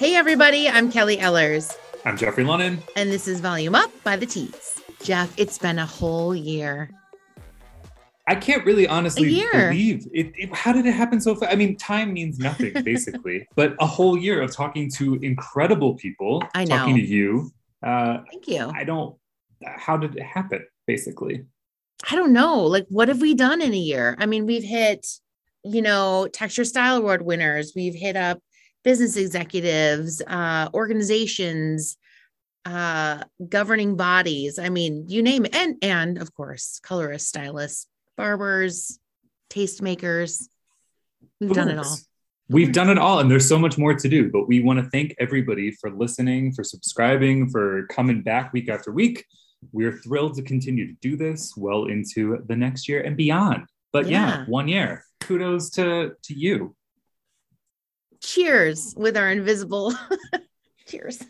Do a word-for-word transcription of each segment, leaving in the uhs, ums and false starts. Hey everybody, I'm Kelly Ellers. I'm Jeffrey Lennon. And this is Volume Up by the Tees. Jeff, it's been a whole year. I can't really honestly believe it, it. How did it happen so fast? I mean, time means nothing, basically. But a whole year of talking to incredible people. I know. Talking to you. Uh, Thank you. I don't, how did it happen, basically? I don't know. Like, what have we done in a year? I mean, we've hit, you know, Texture Style Award winners. We've hit up business executives, uh, organizations, uh, governing bodies. I mean, you name it. And, and of course, colorists, stylists, barbers, tastemakers. We've done it all. We've done it all, and there's so much more to do, but we want to thank everybody for listening, for subscribing, for coming back week after week. We're thrilled to continue to do this well into the next year and beyond. But yeah, yeah one year. Kudos to, to you. Cheers with our invisible cheers.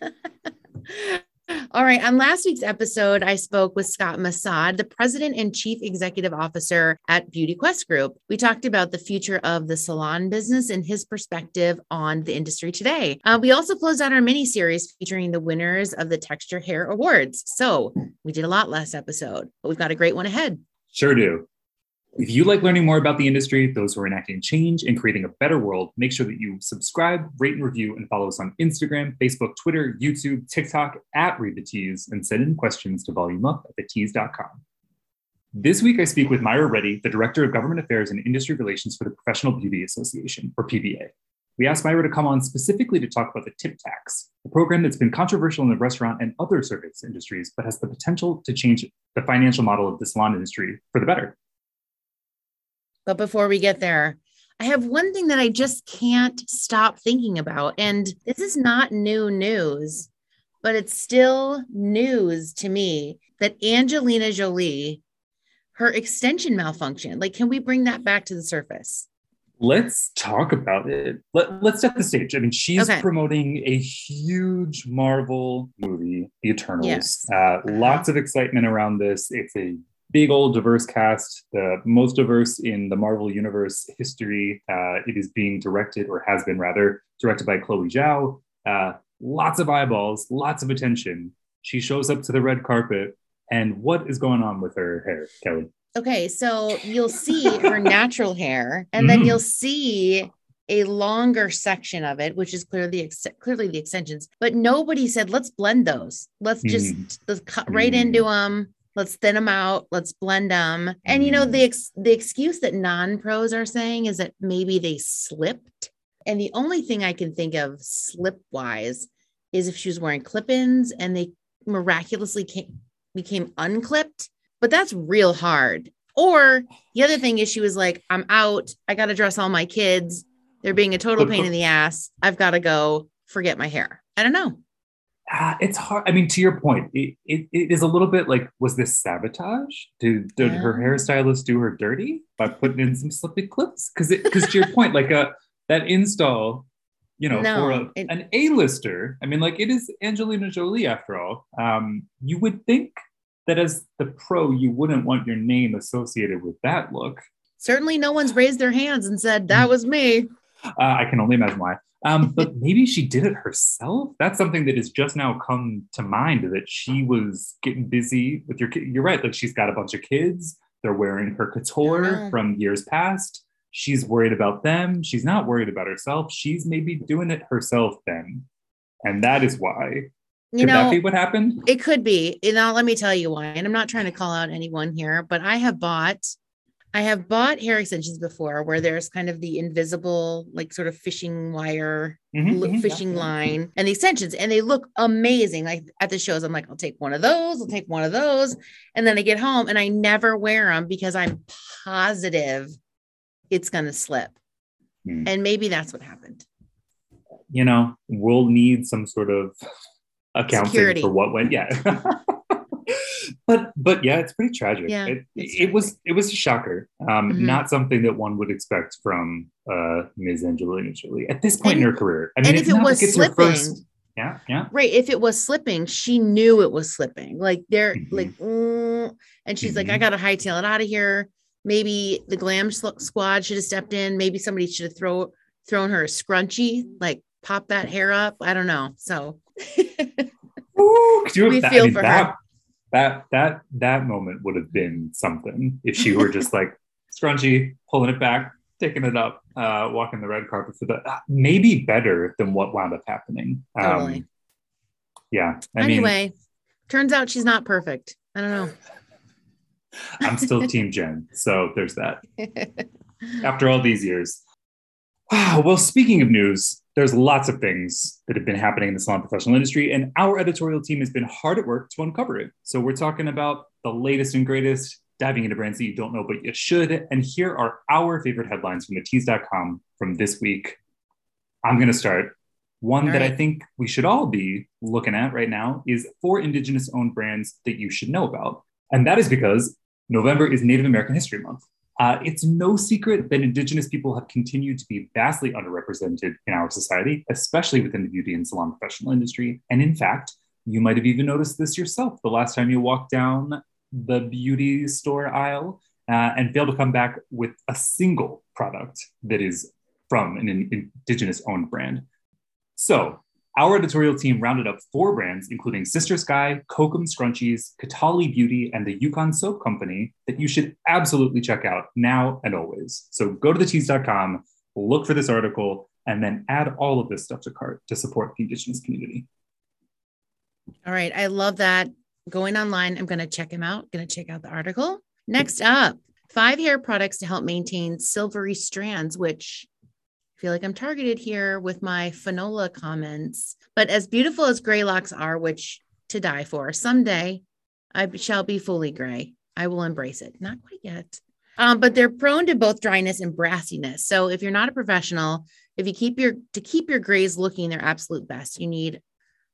All right. On last week's episode, I spoke with Scott Massad, the president and chief executive officer at Beauty Quest Group. We talked about the future of the salon business and his perspective on the industry today. Uh, we also closed out our mini series featuring the winners of the Texture Hair Awards. So we did a lot last episode, but we've got a great one ahead. Sure do. If you like learning more about the industry, those who are enacting change and creating a better world, make sure that you subscribe, rate and review, and follow us on Instagram, Facebook, Twitter, YouTube, TikTok, at ReadTheTease, and send in questions to volumeup at the tease dot com. This week, I speak with Myra Reddy, the Director of Government Affairs and Industry Relations for the Professional Beauty Association, or P B A. We asked Myra to come on specifically to talk about the tip tax, a program that's been controversial in the restaurant and other service industries, but has the potential to change the financial model of the salon industry for the better. But before we get there, I have one thing that I just can't stop thinking about. And this is not new news, but it's still news to me that Angelina Jolie, her extension malfunction, like, can we bring that back to the surface? Let's talk about it. Let, let's set the stage. I mean, she's okay. promoting a huge Marvel movie, The Eternals. Yes. Uh, lots of excitement around this. It's a big old diverse cast, the most diverse in the Marvel Universe history. Uh, it is being directed, or has been rather, directed by Chloe Zhao. Uh, lots of eyeballs, lots of attention. She shows up to the red carpet. And what is going on with her hair, Kelly? Okay, so you'll see her natural hair, and then mm. you'll see a longer section of it, which is clearly, ex- clearly the extensions. But nobody said, let's blend those. Let's just mm. let's cut right mm. into them. Let's thin them out. Let's blend them. And, you know, the ex- the excuse that non-pros are saying is that maybe they slipped. And the only thing I can think of slip-wise is if she was wearing clip-ins and they miraculously came, became unclipped. But that's real hard. Or the other thing is she was like, I'm out. I got to dress all my kids. They're being a total pain in the ass. I've got to go forget my hair. I don't know. Uh, it's hard. I mean, to your point, it, it, it is a little bit like, was this sabotage? Did, did yeah. her hairstylist do her dirty by putting in some slippy clips? Because because to your point, like a, that install, you know, no, for a, it, an A-lister, I mean, like it is Angelina Jolie after all. Um, you would think that as the pro, you wouldn't want your name associated with that look. Certainly no one's raised their hands and said, that was me. Uh, I can only imagine why. Um, but maybe she did it herself. That's something that has just now come to mind, that she was getting busy with your kid. You're right. Like, she's got a bunch of kids. They're wearing her couture yeah. from years past. She's worried about them. She's not worried about herself. She's maybe doing it herself then. And that is why. You could know, that be what happened? It could be. You know, let me tell you why. And I'm not trying to call out anyone here, but I have bought... I have bought hair extensions before where there's kind of the invisible, like sort of fishing wire, mm-hmm, lo- fishing yeah. line and the extensions. And they look amazing. Like at the shows, I'm like, I'll take one of those. I'll take one of those. And then I get home and I never wear them because I'm positive it's going to slip. Mm. And maybe that's what happened. You know, we'll need some sort of accounting Security. for what went. Yeah. But but yeah, it's pretty tragic. Yeah, it, it was it was a shocker. Um, mm-hmm. Not something that one would expect from uh, Miz Angelina Jolie at this point and, in her career. I mean, and if it's it not was like slipping, first, yeah, yeah, right. If it was slipping, she knew it was slipping. Like they're mm-hmm. like, mm, and she's mm-hmm. like, I got to hightail it out of here. Maybe the glam squad should have stepped in. Maybe somebody should have throw thrown her a scrunchie. Like pop that hair up. I don't know. So Ooh, dude, we that, feel I mean, for that, her. That, that, that moment would have been something if she were just like scrunchy, pulling it back, taking it up, uh, walking the red carpet for the, uh, maybe better than what wound up happening. Um, totally. Yeah. I anyway, mean, turns out she's not perfect. I don't know. I'm still Team Jen. So there's that. After all these years. Wow. Well, speaking of news, there's lots of things that have been happening in the salon professional industry, and our editorial team has been hard at work to uncover it. So we're talking about the latest and greatest, diving into brands that you don't know, but you should. And here are our favorite headlines from the tease dot com from this week. I'm going to start. One all that right. I think we should all be looking at right now is four Indigenous-owned brands that you should know about. And that is because November is Native American History Month. Uh, it's no secret that Indigenous people have continued to be vastly underrepresented in our society, especially within the beauty and salon professional industry. And in fact, you might have even noticed this yourself the last time you walked down the beauty store aisle uh, and failed to come back with a single product that is from an in- Indigenous-owned brand. So our editorial team rounded up four brands, including Sister Sky, Kokum Scrunchies, Katali Beauty, and the Yukon Soap Company that you should absolutely check out now and always. So go to the tease dot com, look for this article, and then add all of this stuff to cart to support the Indigenous community. All right. I love that. Going online, I'm going to check him out. Going to check out the article. Next up, five hair products to help maintain silvery strands, which... feel like I'm targeted here with my Fanola comments, but as beautiful as gray locks are, which to die for, someday I shall be fully gray. I will embrace it. Not quite yet, um, but they're prone to both dryness and brassiness. So if you're not a professional, if you keep your, to keep your grays looking their absolute best, you need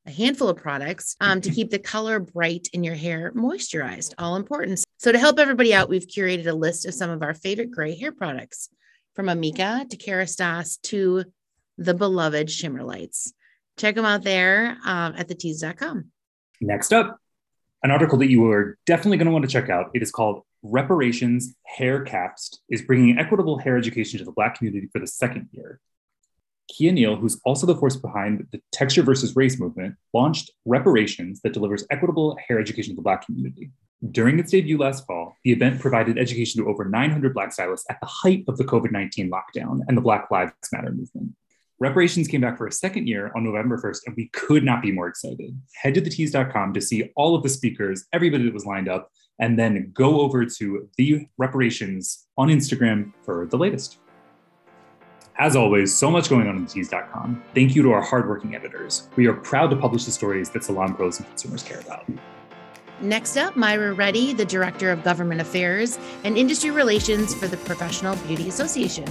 a handful of products um, to keep the color bright and your hair moisturized, all important. So to help everybody out, we've curated a list of some of our favorite gray hair products, from Amika to Kérastase to the beloved Shimmer Lights. Check them out there um, at the tease dot com. Next up, an article that you are definitely going to want to check out. It is called Reparations Hair Caps is bringing equitable hair education to the Black community for the second year. Kia Neal, who's also the force behind the Texture Versus Race movement, launched Reparations that delivers equitable hair education to the Black community. During its debut last fall, the event provided education to over nine hundred Black stylists at the height of the covid nineteen lockdown and the Black Lives Matter movement. Reparations came back for a second year on November first, and we could not be more excited. Head to the tease dot com to see all of the speakers, everybody that was lined up, and then go over to The Reparations on Instagram for the latest. As always, so much going on on the tease dot com. Thank you to our hardworking editors. We are proud to publish the stories that salon pros and consumers care about. Next up, Myra Reddy, the Director of Government Affairs and Industry Relations for the Professional Beauty Association.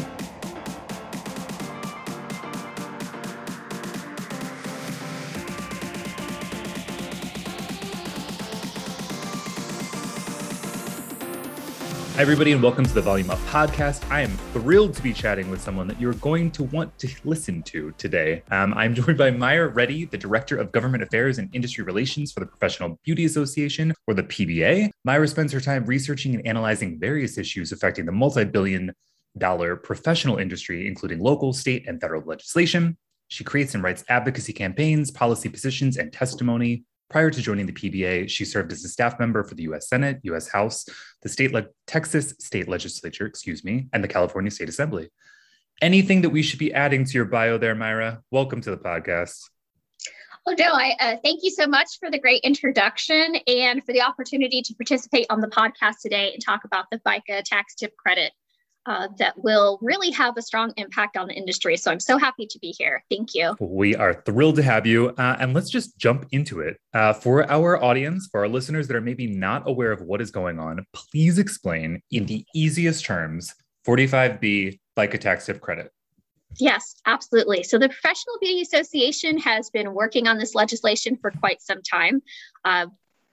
Hi, everybody, and welcome to the Volume Up podcast. I am thrilled to be chatting with someone that you're going to want to listen to today. Um, I'm joined by Myra Reddy, the Director of Government Affairs and Industry Relations for the Professional Beauty Association, or the P B A. Myra spends her time researching and analyzing various issues affecting the multi-billion dollar professional industry, including local, state, and federal legislation. She creates and writes advocacy campaigns, policy positions, and testimony. Prior to joining the P B A, she served as a staff member for the U S Senate, U S House, the state le- Texas state legislature, excuse me, and the California State Assembly. Anything that we should be adding to your bio there, Myra? Welcome to the podcast. Well, Joe, I uh, thank you so much for the great introduction and for the opportunity to participate on the podcast today and talk about the FICA tax tip credit Uh, that will really have a strong impact on the industry. So I'm so happy to be here. Thank you. We are thrilled to have you. Uh, and let's just jump into it. Uh, for our audience, for our listeners that are maybe not aware of what is going on, please explain in the easiest terms, forty-five B FICA tax tip credit. Yes, absolutely. So the Professional Beauty Association has been working on this legislation for quite some time. Uh,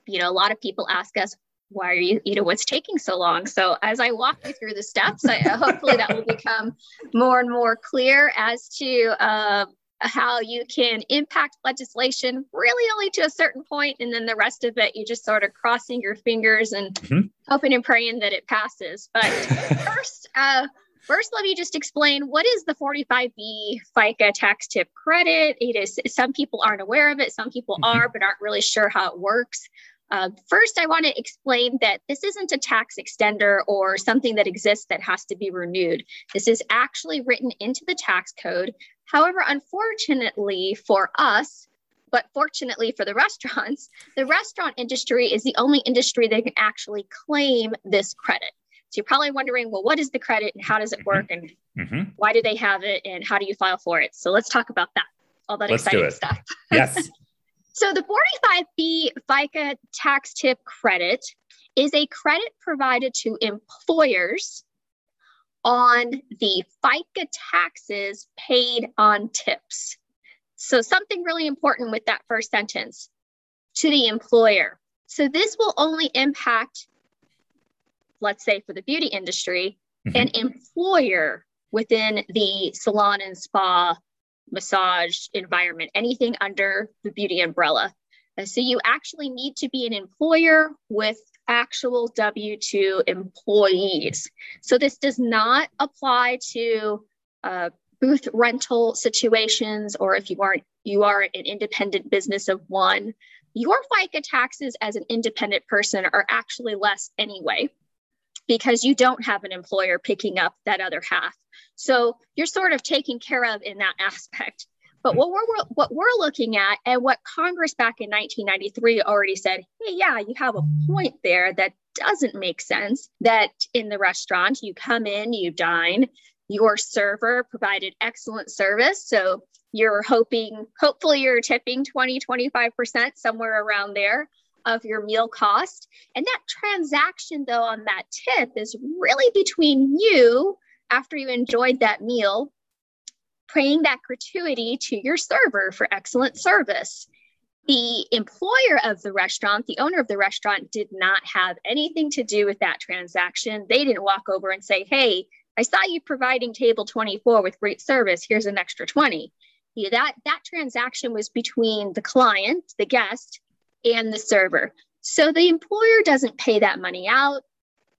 you know, a lot of people ask us, why are you, you know, what's taking so long? So as I walk you through the steps, I, hopefully that will become more and more clear as to uh, how you can impact legislation really only to a certain point. And then the rest of it, you're just sort of crossing your fingers and mm-hmm. hoping and praying that it passes. But first, uh, First, let me just explain, what is the forty-five B FICA tax tip credit? It is, some people aren't aware of it, some people are, but aren't really sure how it works. Uh, first, I want to explain that this isn't a tax extender or something that exists that has to be renewed. This is actually written into the tax code. However, unfortunately for us, but fortunately for the restaurants, the restaurant industry is the only industry that can actually claim this credit. So you're probably wondering, well, what is the credit and how does it work and mm-hmm. why do they have it and how do you file for it? So let's talk about that, all that let's exciting stuff. Yes. So the forty-five B FICA tax tip credit is a credit provided to employers on the FICA taxes paid on tips. So something really important with that first sentence, to the employer. So this will only impact, let's say for the beauty industry, mm-hmm. an employer within the salon and spa massage environment, anything under the beauty umbrella. So you actually need to be an employer with actual W two employees. So this does not apply to uh, booth rental situations, or if you aren't, you are an independent business of one, your FICA taxes as an independent person are actually less anyway, because you don't have an employer picking up that other half. So you're sort of taken care of in that aspect. But what we're, what we're looking at, and what Congress back in nineteen ninety-three already said, hey, yeah, you have a point there, that doesn't make sense, that in the restaurant, you come in, you dine, your server provided excellent service. So you're hoping, hopefully you're tipping twenty, twenty-five percent, somewhere around there, of your meal cost. And that transaction though on that tip is really between you, after you enjoyed that meal, paying that gratuity to your server for excellent service. The employer of the restaurant, the owner of the restaurant, did not have anything to do with that transaction. They didn't walk over and say, hey, I saw you providing table twenty-four with great service, here's an extra twenty. Yeah, that, that transaction was between the client, the guest, and the server. So the employer doesn't pay that money out.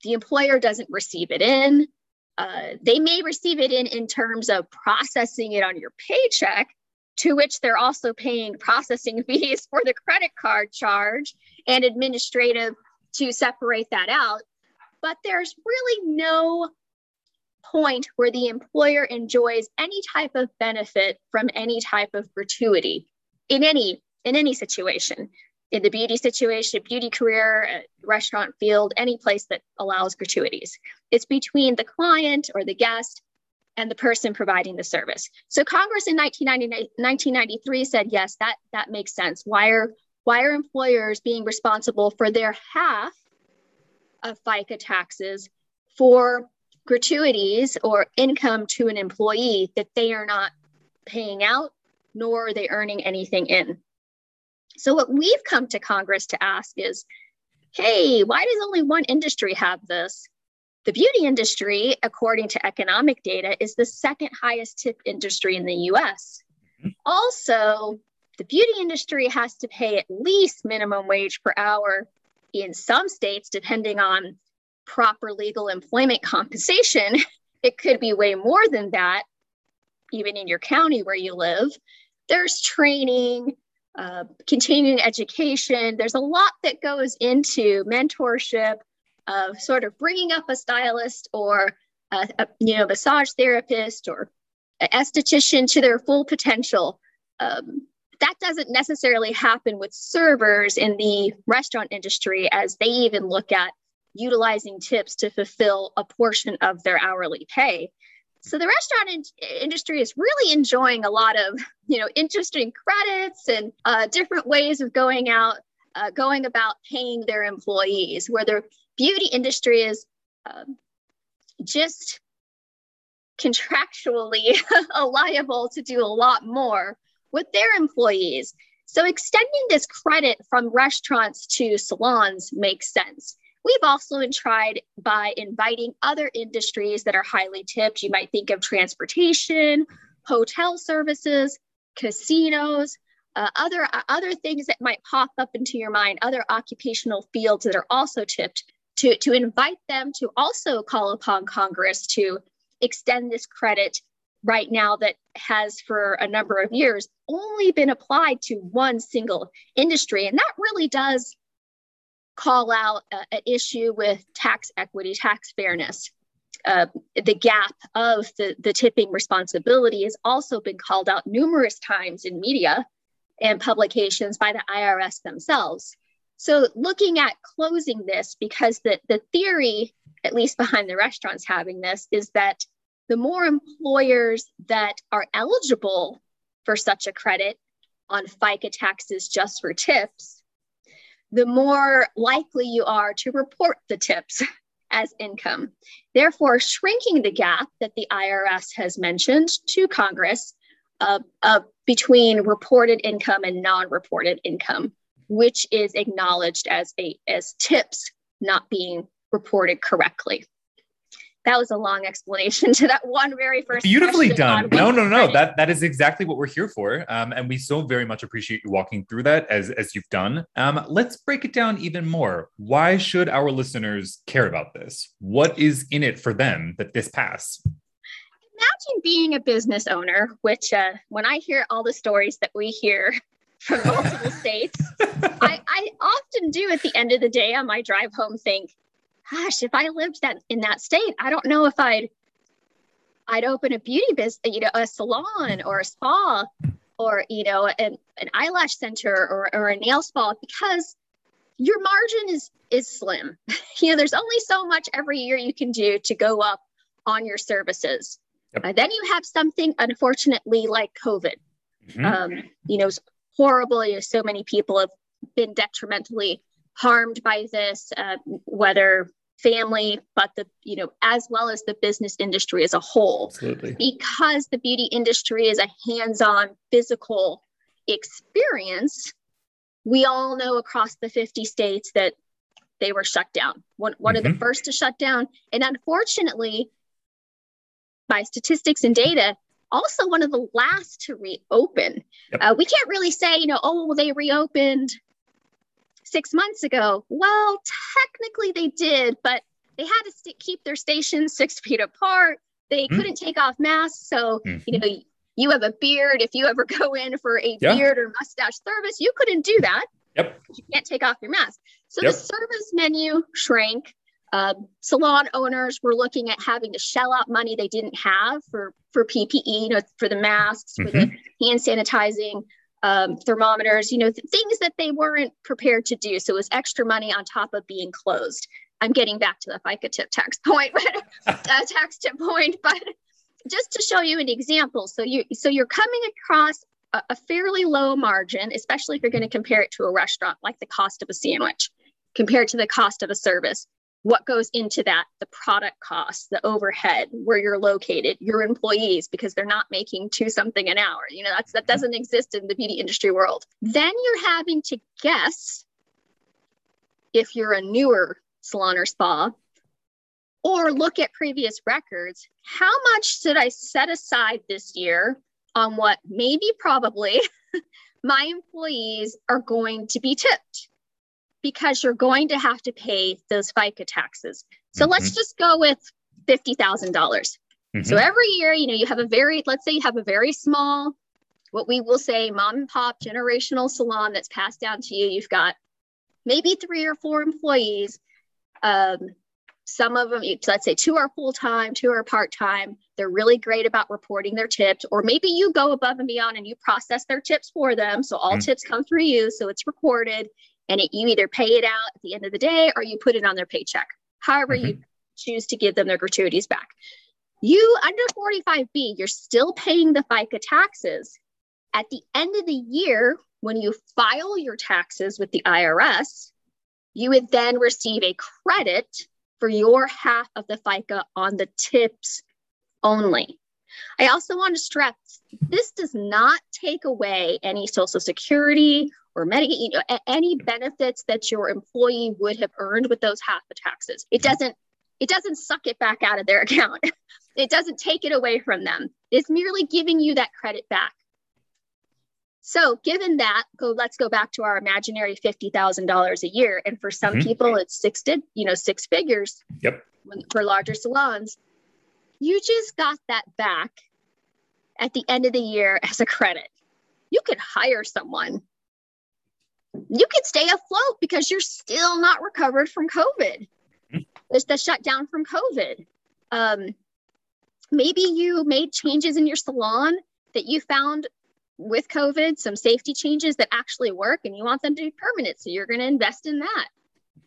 The employer doesn't receive it in. Uh, they may receive it in in terms of processing it on your paycheck, to which they're also paying processing fees for the credit card charge and administrative to separate that out. But there's really no point where the employer enjoys any type of benefit from any type of gratuity in any, in any situation. In the beauty situation, beauty career, restaurant field, any place that allows gratuities. It's between the client or the guest and the person providing the service. So Congress in nineteen ninety-three said, yes, that, that makes sense. Why are, why are employers being responsible for their half of FICA taxes for gratuities or income to an employee that they are not paying out, nor are they earning anything in? So what we've come to Congress to ask is, hey, why does only one industry have this? The beauty industry, according to economic data, is the second highest tip industry in the U S. Mm-hmm. Also, the beauty industry has to pay at least minimum wage per hour in some states, depending on proper legal employment compensation. It could be way more than that, even in your county where you live. There's training, Uh, continuing education. There's a lot that goes into mentorship of sort of bringing up a stylist or a, a you know, massage therapist or an esthetician to their full potential. Um, that doesn't necessarily happen with servers in the restaurant industry, as they even look at utilizing tips to fulfill a portion of their hourly pay. So the restaurant in- industry is really enjoying a lot of, you know, interesting credits and uh, different ways of going out, uh, going about paying their employees, where the beauty industry is um, just contractually liable to do a lot more with their employees. So extending this credit from restaurants to salons makes sense. We've also tried by inviting other industries that are highly tipped. You might think of transportation, hotel services, casinos, uh, other, uh, other things that might pop up into your mind, other occupational fields that are also tipped, to, to invite them to also call upon Congress to extend this credit right now that has for a number of years only been applied to one single industry. And that really does call out uh, an issue with tax equity, tax fairness. Uh, the gap of the, the tipping responsibility has also been called out numerous times in media and publications by the I R S themselves. So looking at closing this, because the, the theory, at least behind the restaurants having this, is that the more employers that are eligible for such a credit on FICA taxes just for tips, the more likely you are to report the tips as income, therefore shrinking the gap that the I R S has mentioned to Congress uh, uh, between reported income and non-reported income, which is acknowledged as, a, as tips not being reported correctly. That was a long explanation to that one very first. Beautifully done. No, no, no. That, that is exactly what we're here for. Um, and we so very much appreciate you walking through that as, as you've done. Um, let's break it down even more. Why should our listeners care about this? What is in it for them that this passed? Imagine being a business owner, which uh, when I hear all the stories that we hear from multiple states, I, I often do at the end of the day on my drive home think, gosh, if I lived that in that state, I don't know if I'd, I'd open a beauty business, you know, a salon or a spa or, you know, an, an eyelash center or, or a nail spa, because your margin is, is slim. You know, there's only so much every year you can do to go up on your services. Yep. Uh, then you have something, unfortunately, like COVID, mm-hmm. um, you know, it's horrible. You know, so many people have been detrimentally harmed by this, uh, whether family, but the, you know, as well as the business industry as a whole. Absolutely. Because the beauty industry is a hands-on physical experience. We all know across the fifty states that they were shut down. One, one mm-hmm. of the first to shut down. And unfortunately, by statistics and data, also one of the last to reopen. Yep. Uh, we can't really say, you know, oh, well, they reopened six months ago. Well, technically they did, but they had to st- keep their stations six feet apart. They mm. couldn't take off masks. So, mm. you know, you have a beard. If you ever go in for a yeah. beard or mustache service, you couldn't do that. Yep. You can't take off your mask. So yep. the service menu shrank. Um, salon owners were looking at having to shell out money they didn't have for, for P P E, you know, for the masks, mm-hmm. for the hand sanitizing, Um, thermometers, you know, th- things that they weren't prepared to do. So it was extra money on top of being closed. I'm getting back to the FICA tip tax point, uh, tax tip point, but just to show you an example. So you, so you're coming across a, a fairly low margin, especially if you're going to compare it to a restaurant, like the cost of a sandwich compared to the cost of a service. What goes into that? The product costs, the overhead, where you're located, your employees, because they're not making two something an hour. You know, that's, that doesn't exist in the beauty industry world. Then you're having to guess if you're a newer salon or spa, or look at previous records. How much should I set aside this year on what maybe probably my employees are going to be tipped? Because you're going to have to pay those FICA taxes. So mm-hmm. let's just go with fifty thousand dollars. Mm-hmm. So every year, you know, you have a very, let's say you have a very small, what we will say mom and pop generational salon that's passed down to you. You've got maybe three or four employees. Um, some of them, let's say two are full-time, two are part-time. They're really great about reporting their tips, or maybe you go above and beyond and you process their tips for them. So all mm-hmm. tips come through you. So it's reported. And it, you either pay it out at the end of the day or you put it on their paycheck. However mm-hmm. you choose to give them their gratuities back. You, under forty-five B, you're still paying the FICA taxes. At the end of the year, when you file your taxes with the I R S, you would then receive a credit for your half of the FICA on the tips only. I also want to stress, this does not take away any Social Security or Medicaid, you know, any benefits that your employee would have earned with those half the taxes. It doesn't, it doesn't suck it back out of their account. It doesn't take it away from them. It's merely giving you that credit back. So given that, go, let's go back to our imaginary fifty thousand dollars a year. And for some mm-hmm. people, it's six, did, you know, six figures yep. for larger salons. You just got that back at the end of the year as a credit. You could hire someone. You could stay afloat because you're still not recovered from COVID. There's the shutdown from COVID. Um, maybe you made changes in your salon that you found with COVID, some safety changes that actually work, and you want them to be permanent. So you're going to invest in that.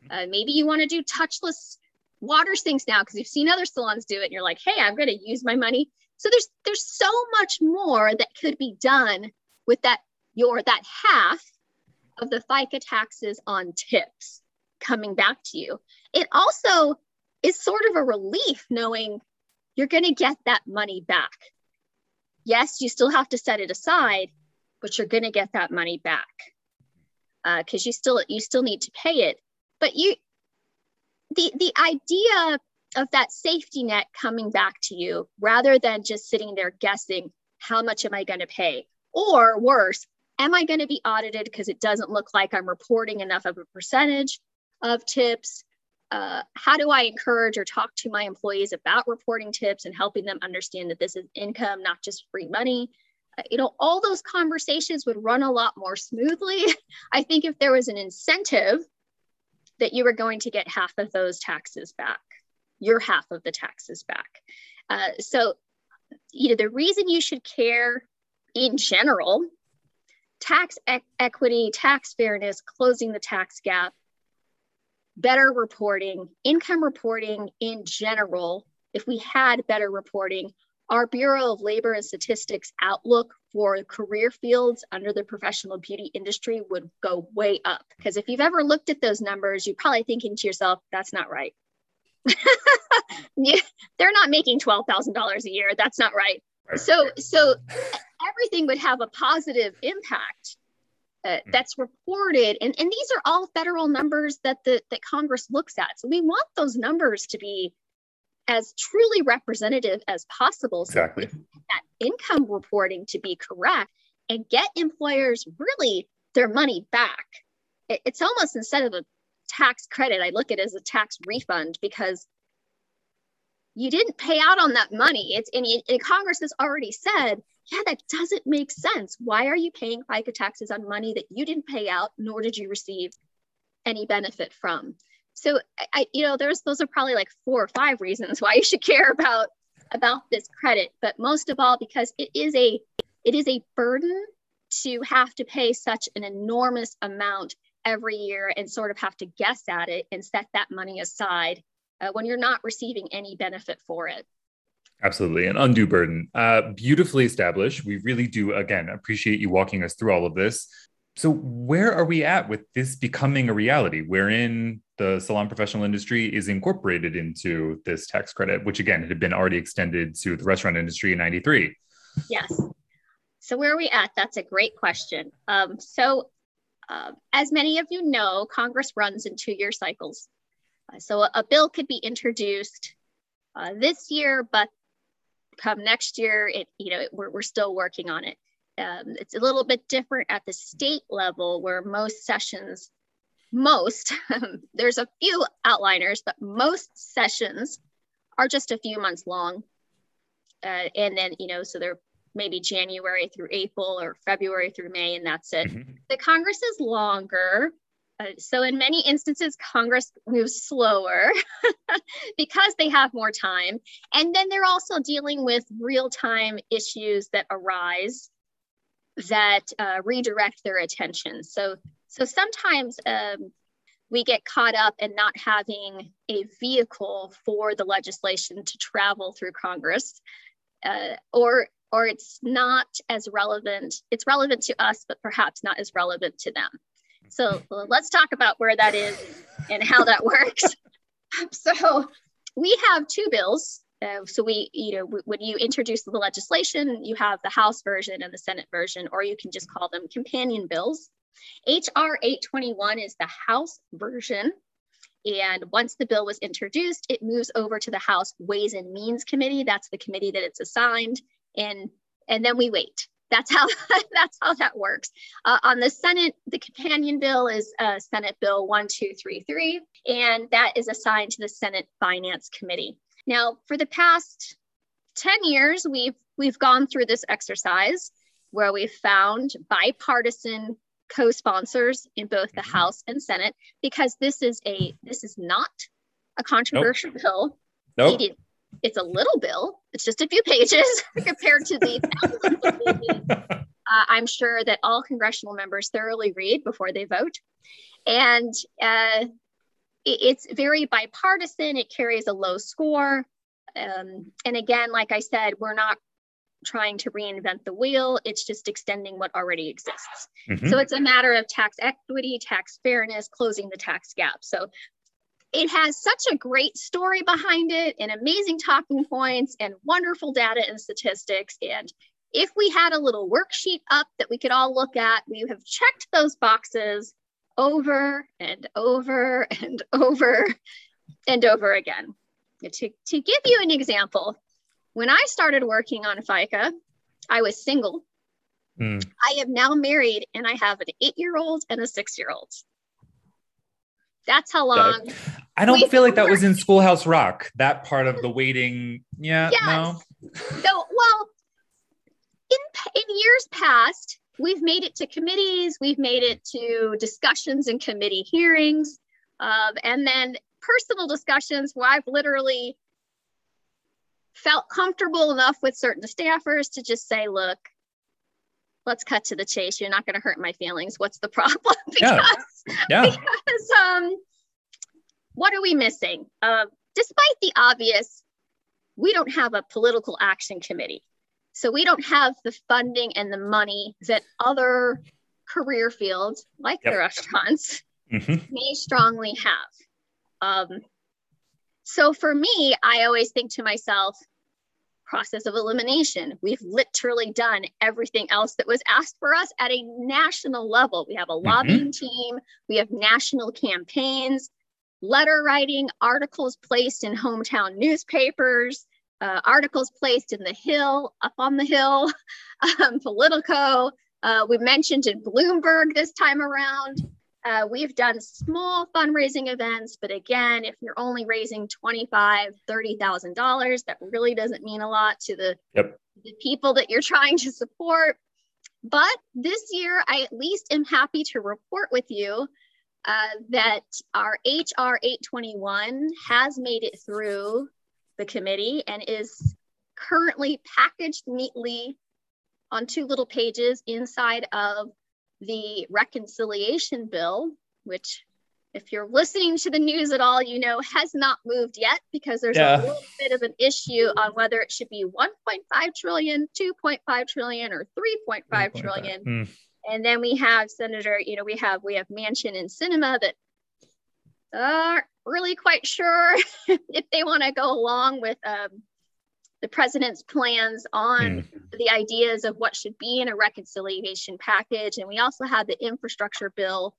Uh, maybe you want to do touchless water sinks now because you've seen other salons do it. And you're like, hey, I'm going to use my money. So there's there's so much more that could be done with that your that half of the FICA taxes on tips coming back to you. It also is sort of a relief knowing you're going to get that money back. Yes, you still have to set it aside, but you're going to get that money back because uh, you still you still need to pay it. But you, the the idea of that safety net coming back to you, rather than just sitting there guessing, how much am I going to pay? Or worse, am I going to be audited because it doesn't look like I'm reporting enough of a percentage of tips? Uh, how do I encourage or talk to my employees about reporting tips and helping them understand that this is income, not just free money? Uh, you know, all those conversations would run a lot more smoothly. I think if there was an incentive that you were going to get half of those taxes back, your half of the taxes back. Uh, so, you know, the reason you should care in general, tax e- equity, tax fairness, closing the tax gap, better reporting, income reporting in general. If we had better reporting, our Bureau of Labor and Statistics outlook for career fields under the professional beauty industry would go way up. Because if you've ever looked at those numbers, you're probably thinking to yourself, that's not right. Yeah, they're not making twelve thousand dollars a year. That's not right. So, so everything would have a positive impact Uh, that's reported. And, and these are all federal numbers that the that Congress looks at. So we want those numbers to be as truly representative as possible. So exactly. That income reporting to be correct and get employers really their money back. It, it's almost instead of a tax credit, I look at it as a tax refund because you didn't pay out on that money. It's and, and Congress has already said, yeah, that doesn't make sense. Why are you paying FICA taxes on money that you didn't pay out, nor did you receive any benefit from? So, I, you know, there's those are probably like four or five reasons why you should care about about this credit, but most of all because it is a it is a burden to have to pay such an enormous amount every year and sort of have to guess at it and set that money aside uh, when you're not receiving any benefit for it. Absolutely. An undue burden. Uh, beautifully established. We really do, again, appreciate you walking us through all of this. So where are we at with this becoming a reality wherein the salon professional industry is incorporated into this tax credit, which again, it had been already extended to the restaurant industry in ninety-three? Yes. So where are we at? That's a great question. Um, so uh, as many of you know, Congress runs in two-year cycles. Uh, so a, a bill could be introduced uh, this year, but come next year, it you know it, we're we're still working on it. Um, it's a little bit different at the state level, where most sessions, most um, there's a few outliners, but most sessions are just a few months long, uh, and then you know so they're maybe January through April or February through May, and that's it. Mm-hmm. The Congress is longer, uh, so in many instances, Congress moves slower. Because they have more time. And then they're also dealing with real-time issues that arise that uh, redirect their attention. So, so sometimes um, we get caught up in not having a vehicle for the legislation to travel through Congress, uh, or, or it's not as relevant. It's relevant to us, but perhaps not as relevant to them. So let's talk about where that is and how that works. So we have two bills. Uh, so we, you know, w- when you introduce the legislation, you have the House version and the Senate version, or you can just call them companion bills. H R eight twenty-one is the House version. And once the bill was introduced, it moves over to the House Ways and Means Committee. That's the committee that it's assigned. And, and then we wait. That's how, that's how that works. Uh, on the Senate, the companion bill is uh, Senate Bill twelve thirty-three, and that is assigned to the Senate Finance Committee. Now, for the past ten years, we've, we've gone through this exercise where we've found bipartisan co-sponsors in both the mm-hmm. House and Senate, because this is a this is not a controversial nope. bill. Nope. It, it's a little bill. It's just a few pages compared to the thousands of pages uh, I'm sure that all congressional members thoroughly read before they vote. And uh, it, it's very bipartisan. It carries a low score. Um, and again, like I said, we're not trying to reinvent the wheel. It's just extending what already exists. Mm-hmm. So it's a matter of tax equity, tax fairness, closing the tax gap. So it has such a great story behind it, and amazing talking points, and wonderful data and statistics. And if we had a little worksheet up that we could all look at, we have checked those boxes over and over and over and over again. To, to give you an example, when I started working on FICA, I was single. Mm. I am now married, and I have an eight-year-old and a six-year-old. That's how long. I don't feel like that was in Schoolhouse Rock, that part of the waiting. Yeah, yes. no. So, well, in, in years past, we've made it to committees. We've made it to discussions and committee hearings. Um, and then personal discussions where I've literally felt comfortable enough with certain staffers to just say, look, let's cut to the chase. You're not going to hurt my feelings. What's the problem? because, yeah. Yeah. because um, what are we missing? Uh, despite the obvious, we don't have a political action committee. So we don't have the funding and the money that other career fields, like yep. the restaurants, mm-hmm. may strongly have. Um, So for me, I always think to myself, process of elimination. We've literally done everything else that was asked for us at a national level. We have a mm-hmm. lobbying team. We have national campaigns, letter writing, articles placed in hometown newspapers, uh, articles placed in the Hill, up on the Hill, um, Politico. Uh, we mentioned in Bloomberg this time around. Uh, we've done small fundraising events, but again, if you're only raising twenty-five thousand dollars, thirty thousand dollars, that really doesn't mean a lot to the, yep. the people that you're trying to support. But this year, I at least am happy to report with you uh, that our H R eight twenty-one has made it through the committee and is currently packaged neatly on two little pages inside of the reconciliation bill, which if you're listening to the news at all, you know, has not moved yet because there's yeah. a little bit of an issue on whether it should be one point five trillion, two point five trillion, or three point five trillion. Mm. And then we have Senator, you know, we have, we have Manchin and Sinema that aren't really quite sure if they want to go along with um, the president's plans on mm. the ideas of what should be in a reconciliation package. And we also have the infrastructure bill,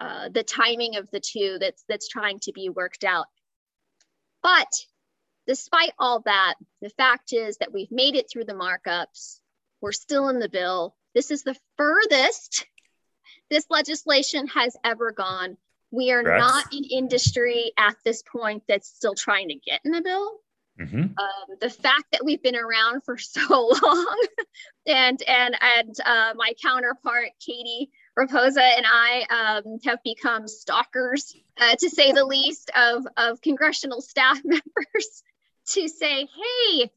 uh, the timing of the two that's, that's trying to be worked out. But despite all that, the fact is that we've made it through the markups. We're still in the bill. This is the furthest this legislation has ever gone. We are Correct. Not an industry at this point that's still trying to get in the bill. Mm-hmm. Um, the fact that we've been around for so long and and and uh, my counterpart, Katie Raposa, and I um, have become stalkers, uh, to say the least, of, of congressional staff members to say, hey,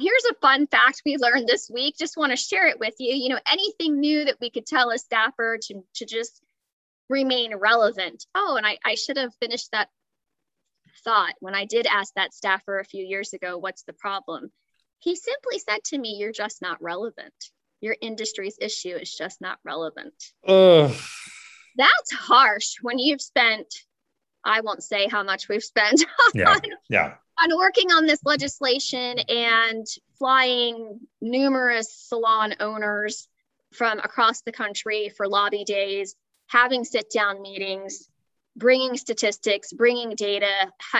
here's a fun fact we learned this week. Just want to share it with you. You know, anything new that we could tell a staffer to, to just remain relevant. Oh, and I, I should have finished that thought when I did ask that staffer a few years ago, what's the problem? He simply said to me, you're just not relevant. Your industry's issue is just not relevant. Ugh. That's harsh when you've spent, I won't say how much we've spent yeah. on, yeah. on working on this legislation and flying numerous salon owners from across the country for lobby days, having sit-down meetings, bringing statistics, bringing data.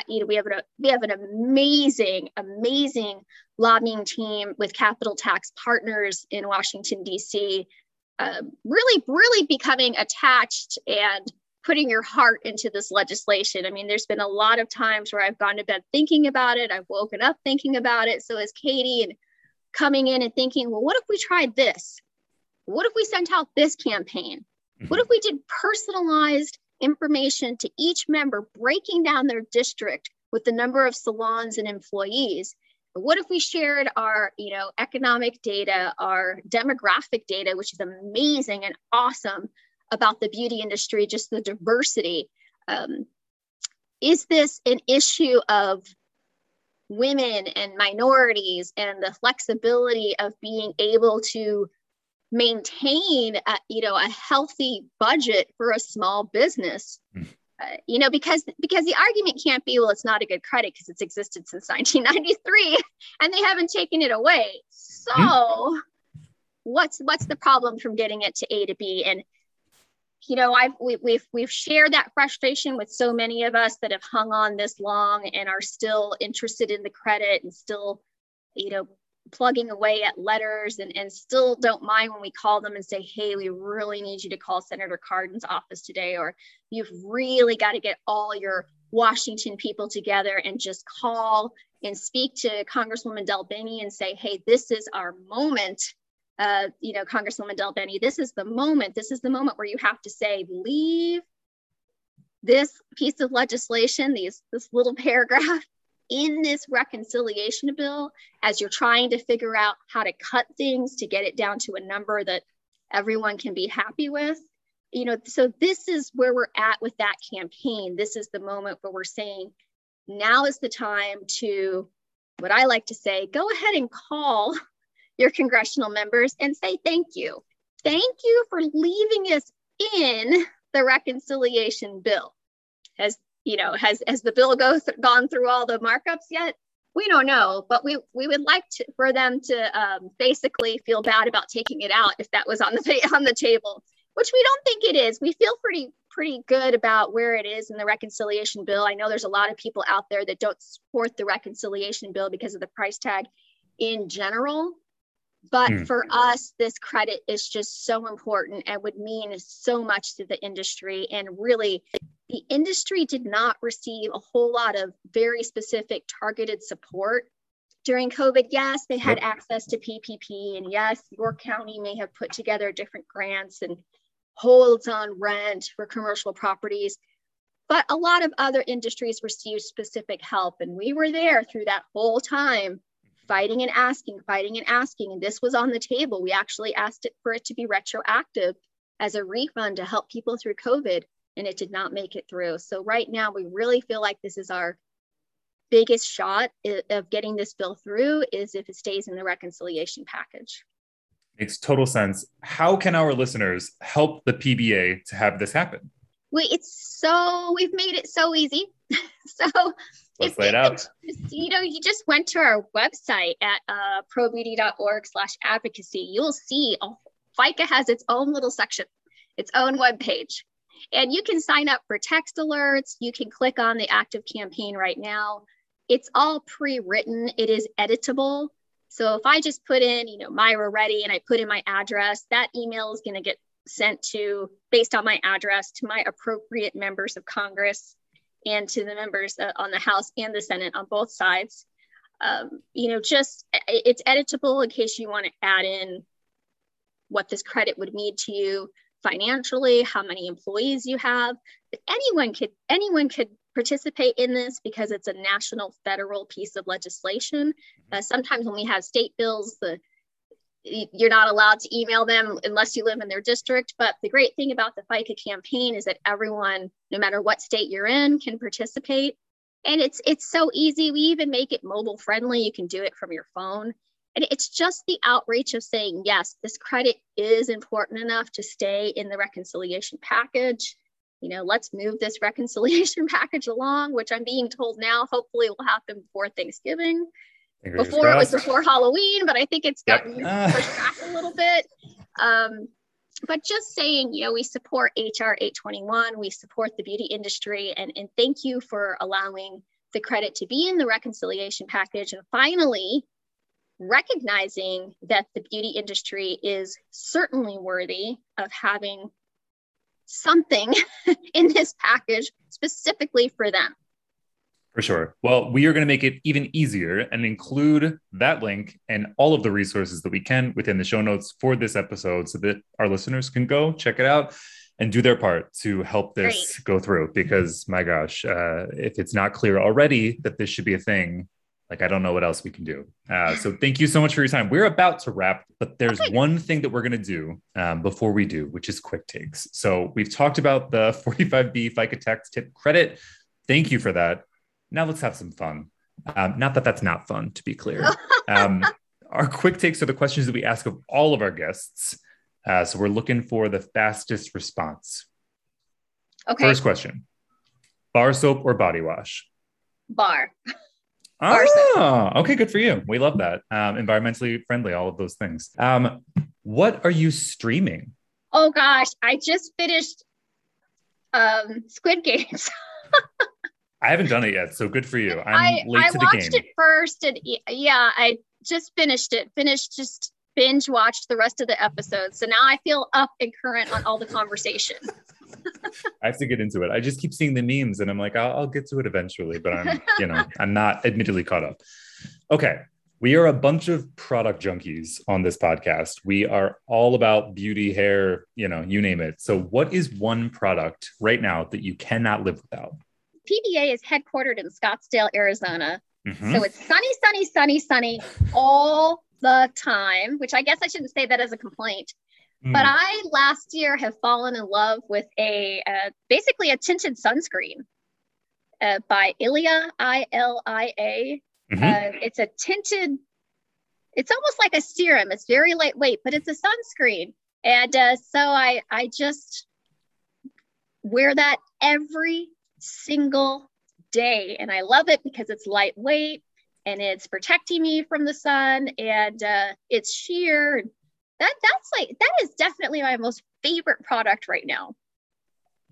You know, we have an, we have an amazing, amazing lobbying team with Capital Tax Partners in Washington, D C, uh, really, really becoming attached and putting your heart into this legislation. I mean, there's been a lot of times where I've gone to bed thinking about it. I've woken up thinking about it. So as Katie and coming in and thinking, well, what if we tried this? What if we sent out this campaign? What if we did personalized information to each member, breaking down their district with the number of salons and employees? What if we shared our, you know, economic data, our demographic data, which is amazing and awesome about the beauty industry, just the diversity. Um, is this an issue of women and minorities and the flexibility of being able to maintain, a, you know, a healthy budget for a small business? Mm. Uh, you know, because because the argument can't be, well, it's not a good credit because it's existed since nineteen ninety-three and they haven't taken it away. So mm. what's what's the problem from getting it to A to B? And, you know, I've we, we've we've shared that frustration with so many of us that have hung on this long and are still interested in the credit and still, you know, plugging away at letters and, and still don't mind when we call them and say, hey, we really need you to call Senator Cardin's office today, or you've really got to get all your Washington people together and just call and speak to Congresswoman DelBene and say, hey, this is our moment. Uh, you know, Congresswoman DelBene, this is the moment. This is the moment where you have to say, leave this piece of legislation, these this little paragraph in this reconciliation bill as you're trying to figure out how to cut things to get it down to a number that everyone can be happy with. You know, so this is where we're at with that campaign. This is the moment where we're saying, now is the time to, what I like to say, go ahead and call your congressional members and say, thank you. Thank you for leaving us in the reconciliation bill. As You know, has has the bill go th- gone through all the markups yet? We don't know, but we we would like to, for them to um, basically feel bad about taking it out if that was on the on the table, which we don't think it is. We feel pretty pretty good about where it is in the reconciliation bill. I know there's a lot of people out there that don't support the reconciliation bill because of the price tag in general, but mm. for us, this credit is just so important and would mean so much to the industry. And really, the industry did not receive a whole lot of very specific targeted support during COVID. Yes, they had access to P P P, and yes, York County may have put together different grants and holds on rent for commercial properties, but a lot of other industries received specific help, and we were there through that whole time, fighting and asking, fighting and asking, and this was on the table. We actually asked it for it to be retroactive as a refund to help people through COVID. And it did not make it through. So right now, we really feel like this is our biggest shot of getting this bill through, is if it stays in the reconciliation package. Makes total sense. How can our listeners help the P B A to have this happen? We, it's so, we've made it so easy. so Let's if, lay it out. If, you know, you just went to our website at uh, probeauty.org slash advocacy. You'll see oh, FICA has its own little section, its own webpage. And you can sign up for text alerts. You can click on the active campaign right now. It's all pre-written. It is editable. So if I just put in, you know, Myra Reddy, and I put in my address, that email is going to get sent to, based on my address, to my appropriate members of Congress and to the members on the House and the Senate on both sides. Um, you know, just it's editable in case you want to add in what this credit would mean to you financially, how many employees you have. Anyone could anyone could participate in this because it's a national federal piece of legislation. Uh, sometimes when we have state bills, the you're not allowed to email them unless you live in their district. But the great thing about the FICA campaign is that everyone, no matter what state you're in, can participate. And it's it's so easy. We even make it mobile friendly. You can do it from your phone. And it's just the outreach of saying, yes, this credit is important enough to stay in the reconciliation package. You know, let's move this reconciliation package along, which I'm being told now, hopefully will happen before Thanksgiving. Fingers before crossed. It was before Halloween, but I think it's gotten yep. pushed back a little bit. Um, but just saying, you know, we support H R eight twenty-one, we support the beauty industry, and, and thank you for allowing the credit to be in the reconciliation package. And finally, recognizing that the beauty industry is certainly worthy of having something in this package specifically for them. For sure. Well, we are going to make it even easier and include that link and all of the resources that we can within the show notes for this episode so that our listeners can go check it out and do their part to help this Great. Go through. Because my gosh, uh, if it's not clear already that this should be a thing, like, I don't know what else we can do. Uh, so thank you so much for your time. We're about to wrap, but there's okay. one thing that we're going to do um, before we do, which is quick takes. So we've talked about the forty-five B FICA tax tip credit. Thank you for that. Now let's have some fun. Um, not that that's not fun, to be clear. Um, our quick takes are the questions that we ask of all of our guests. Uh, so we're looking for the fastest response. Okay. First question. Bar soap or body wash? Bar. Ah, okay. Good for you. We love that. Um, environmentally friendly, all of those things. Um, what are you streaming? Oh gosh, I just finished um, Squid Games. I haven't done it yet, so good for you. I'm I, late I to the game. I watched it first, and yeah, I just finished it. Finished, just binge watched the rest of the episodes. So now I feel up and current on all the conversation. I have to get into it. I just keep seeing the memes, and I'm like, I'll, I'll get to it eventually. But I'm, you know, I'm not admittedly caught up. Okay, we are a bunch of product junkies on this podcast. We are all about beauty, hair, you know, you name it. So, what is one product right now that you cannot live without? P B A is headquartered in Scottsdale, Arizona. Mm-hmm. So it's sunny, sunny, sunny, sunny all the time, which I guess I shouldn't say that as a complaint. Mm. But I last year have fallen in love with a uh, basically a tinted sunscreen uh, by Ilia, I L I A. Mm-hmm. Uh, it's a tinted, it's almost like a serum. It's very lightweight, but it's a sunscreen. And uh, so I, I just wear that every single day. And I love it because it's lightweight and it's protecting me from the sun, and uh, it's sheer. That that's like, that is definitely my most favorite product right now.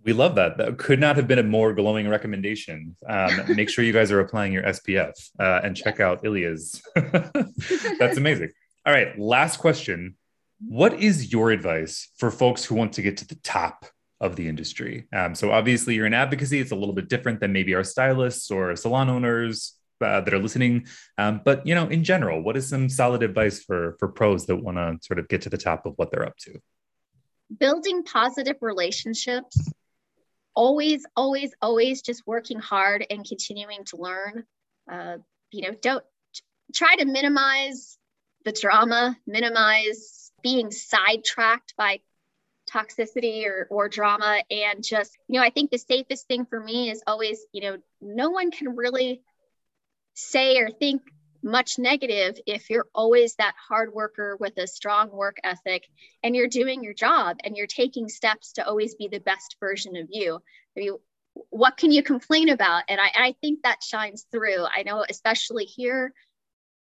We love that. That could not have been a more glowing recommendation. Um, make sure you guys are applying your S P F uh, and check yes. out Ilia's. That's amazing. All right. Last question. What is your advice for folks who want to get to the top of the industry? Um, so obviously you're in advocacy. It's a little bit different than maybe our stylists or salon owners uh, that are listening. Um, but, you know, in general, what is some solid advice for, for pros that want to sort of get to the top of what they're up to? Building positive relationships, always, always, always just working hard and continuing to learn. Uh, you know, don't try to minimize the drama, minimize being sidetracked by toxicity or, or drama. And just, you know, I think the safest thing for me is always, you know, no one can really say or think much negative if you're always that hard worker with a strong work ethic and you're doing your job and you're taking steps to always be the best version of you. I mean, what can you complain about? And I, I think that shines through. I know, especially here,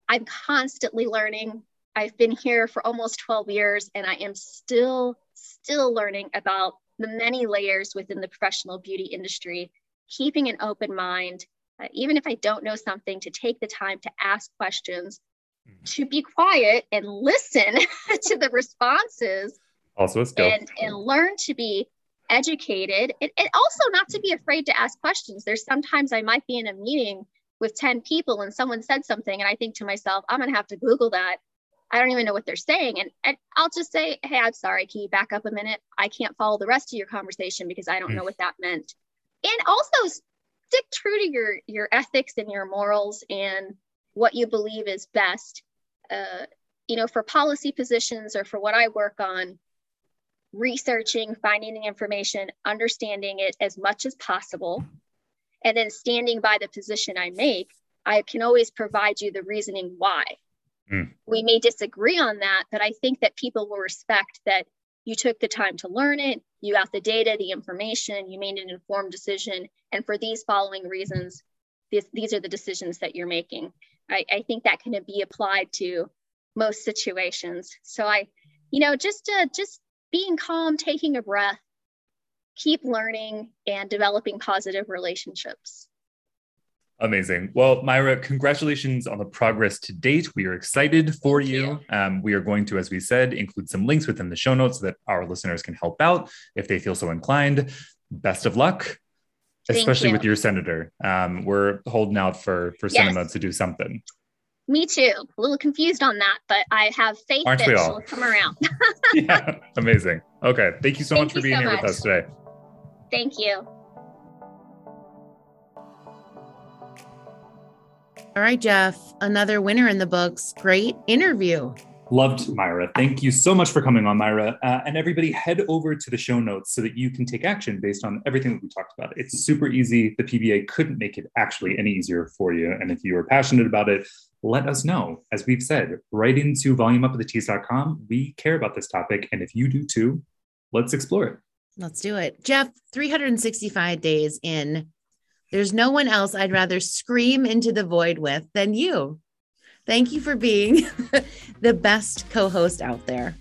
I'm constantly learning. I've been here for almost twelve years and I am still still learning about the many layers within the professional beauty industry, keeping an open mind, uh, even if I don't know something, to take the time to ask questions, mm-hmm. to be quiet and listen to the responses. Also, let's go. And, and learn to be educated, and, and also not to be afraid to ask questions. There's sometimes I might be in a meeting with ten people and someone said something and I think to myself, I'm going to have to Google that. I don't even know what they're saying. And, and I'll just say, hey, I'm sorry, can you back up a minute? I can't follow the rest of your conversation because I don't know what that meant. And also stick true to your, your ethics and your morals and what you believe is best. Uh, you know, for policy positions or for what I work on, researching, finding the information, understanding it as much as possible, and then standing by the position I make, I can always provide you the reasoning why. We may disagree on that, but I think that people will respect that you took the time to learn it, you got the data, the information, you made an informed decision. And for these following reasons, this, these are the decisions that you're making. I, I think that can be applied to most situations. So I, you know, just, uh, just being calm, taking a breath, keep learning and developing positive relationships. Amazing. Well, Myra, congratulations on the progress to date. We are excited for you. Um, we are going to, as we said, include some links within the show notes so that our listeners can help out if they feel so inclined. Best of luck, especially with your senator. Um, we're holding out for, for yes. Sinema to do something. Me too. A little confused on that, but I have faith Aren't that she'll come around. Yeah, amazing. Okay. Thank you so Thank much for being so here much. with us today. Thank you. All right, Jeff, another winner in the books. Great interview. Loved, Myra. Thank you so much for coming on, Myra. Uh, and everybody head over to the show notes so that you can take action based on everything that we talked about. It's super easy. The P B A couldn't make it actually any easier for you. And if you are passionate about it, let us know. As we've said, right into volume up the tease dot com. We care about this topic. And if you do too, let's explore it. Let's do it. Jeff, three hundred sixty-five days in. There's no one else I'd rather scream into the void with than you. Thank you for being the best co-host out there.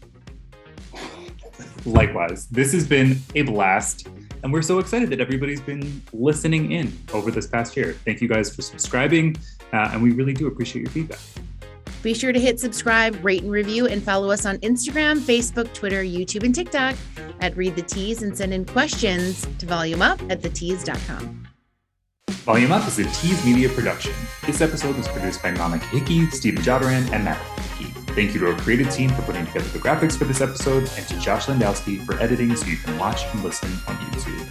Likewise, this has been a blast, and we're so excited that everybody's been listening in over this past year. Thank you guys for subscribing, uh, and we really do appreciate your feedback. Be sure to hit subscribe, rate, and review, and follow us on Instagram, Facebook, Twitter, YouTube, and TikTok at Read the Tease, and send in questions to volume up at the tease dot com. Volume Up is a Tease Media production. This episode was produced by Monica Hickey, Stephen Jodaran, and Madeline Hickey. Thank you to our creative team for putting together the graphics for this episode, and to Josh Landowski for editing so you can watch and listen on YouTube.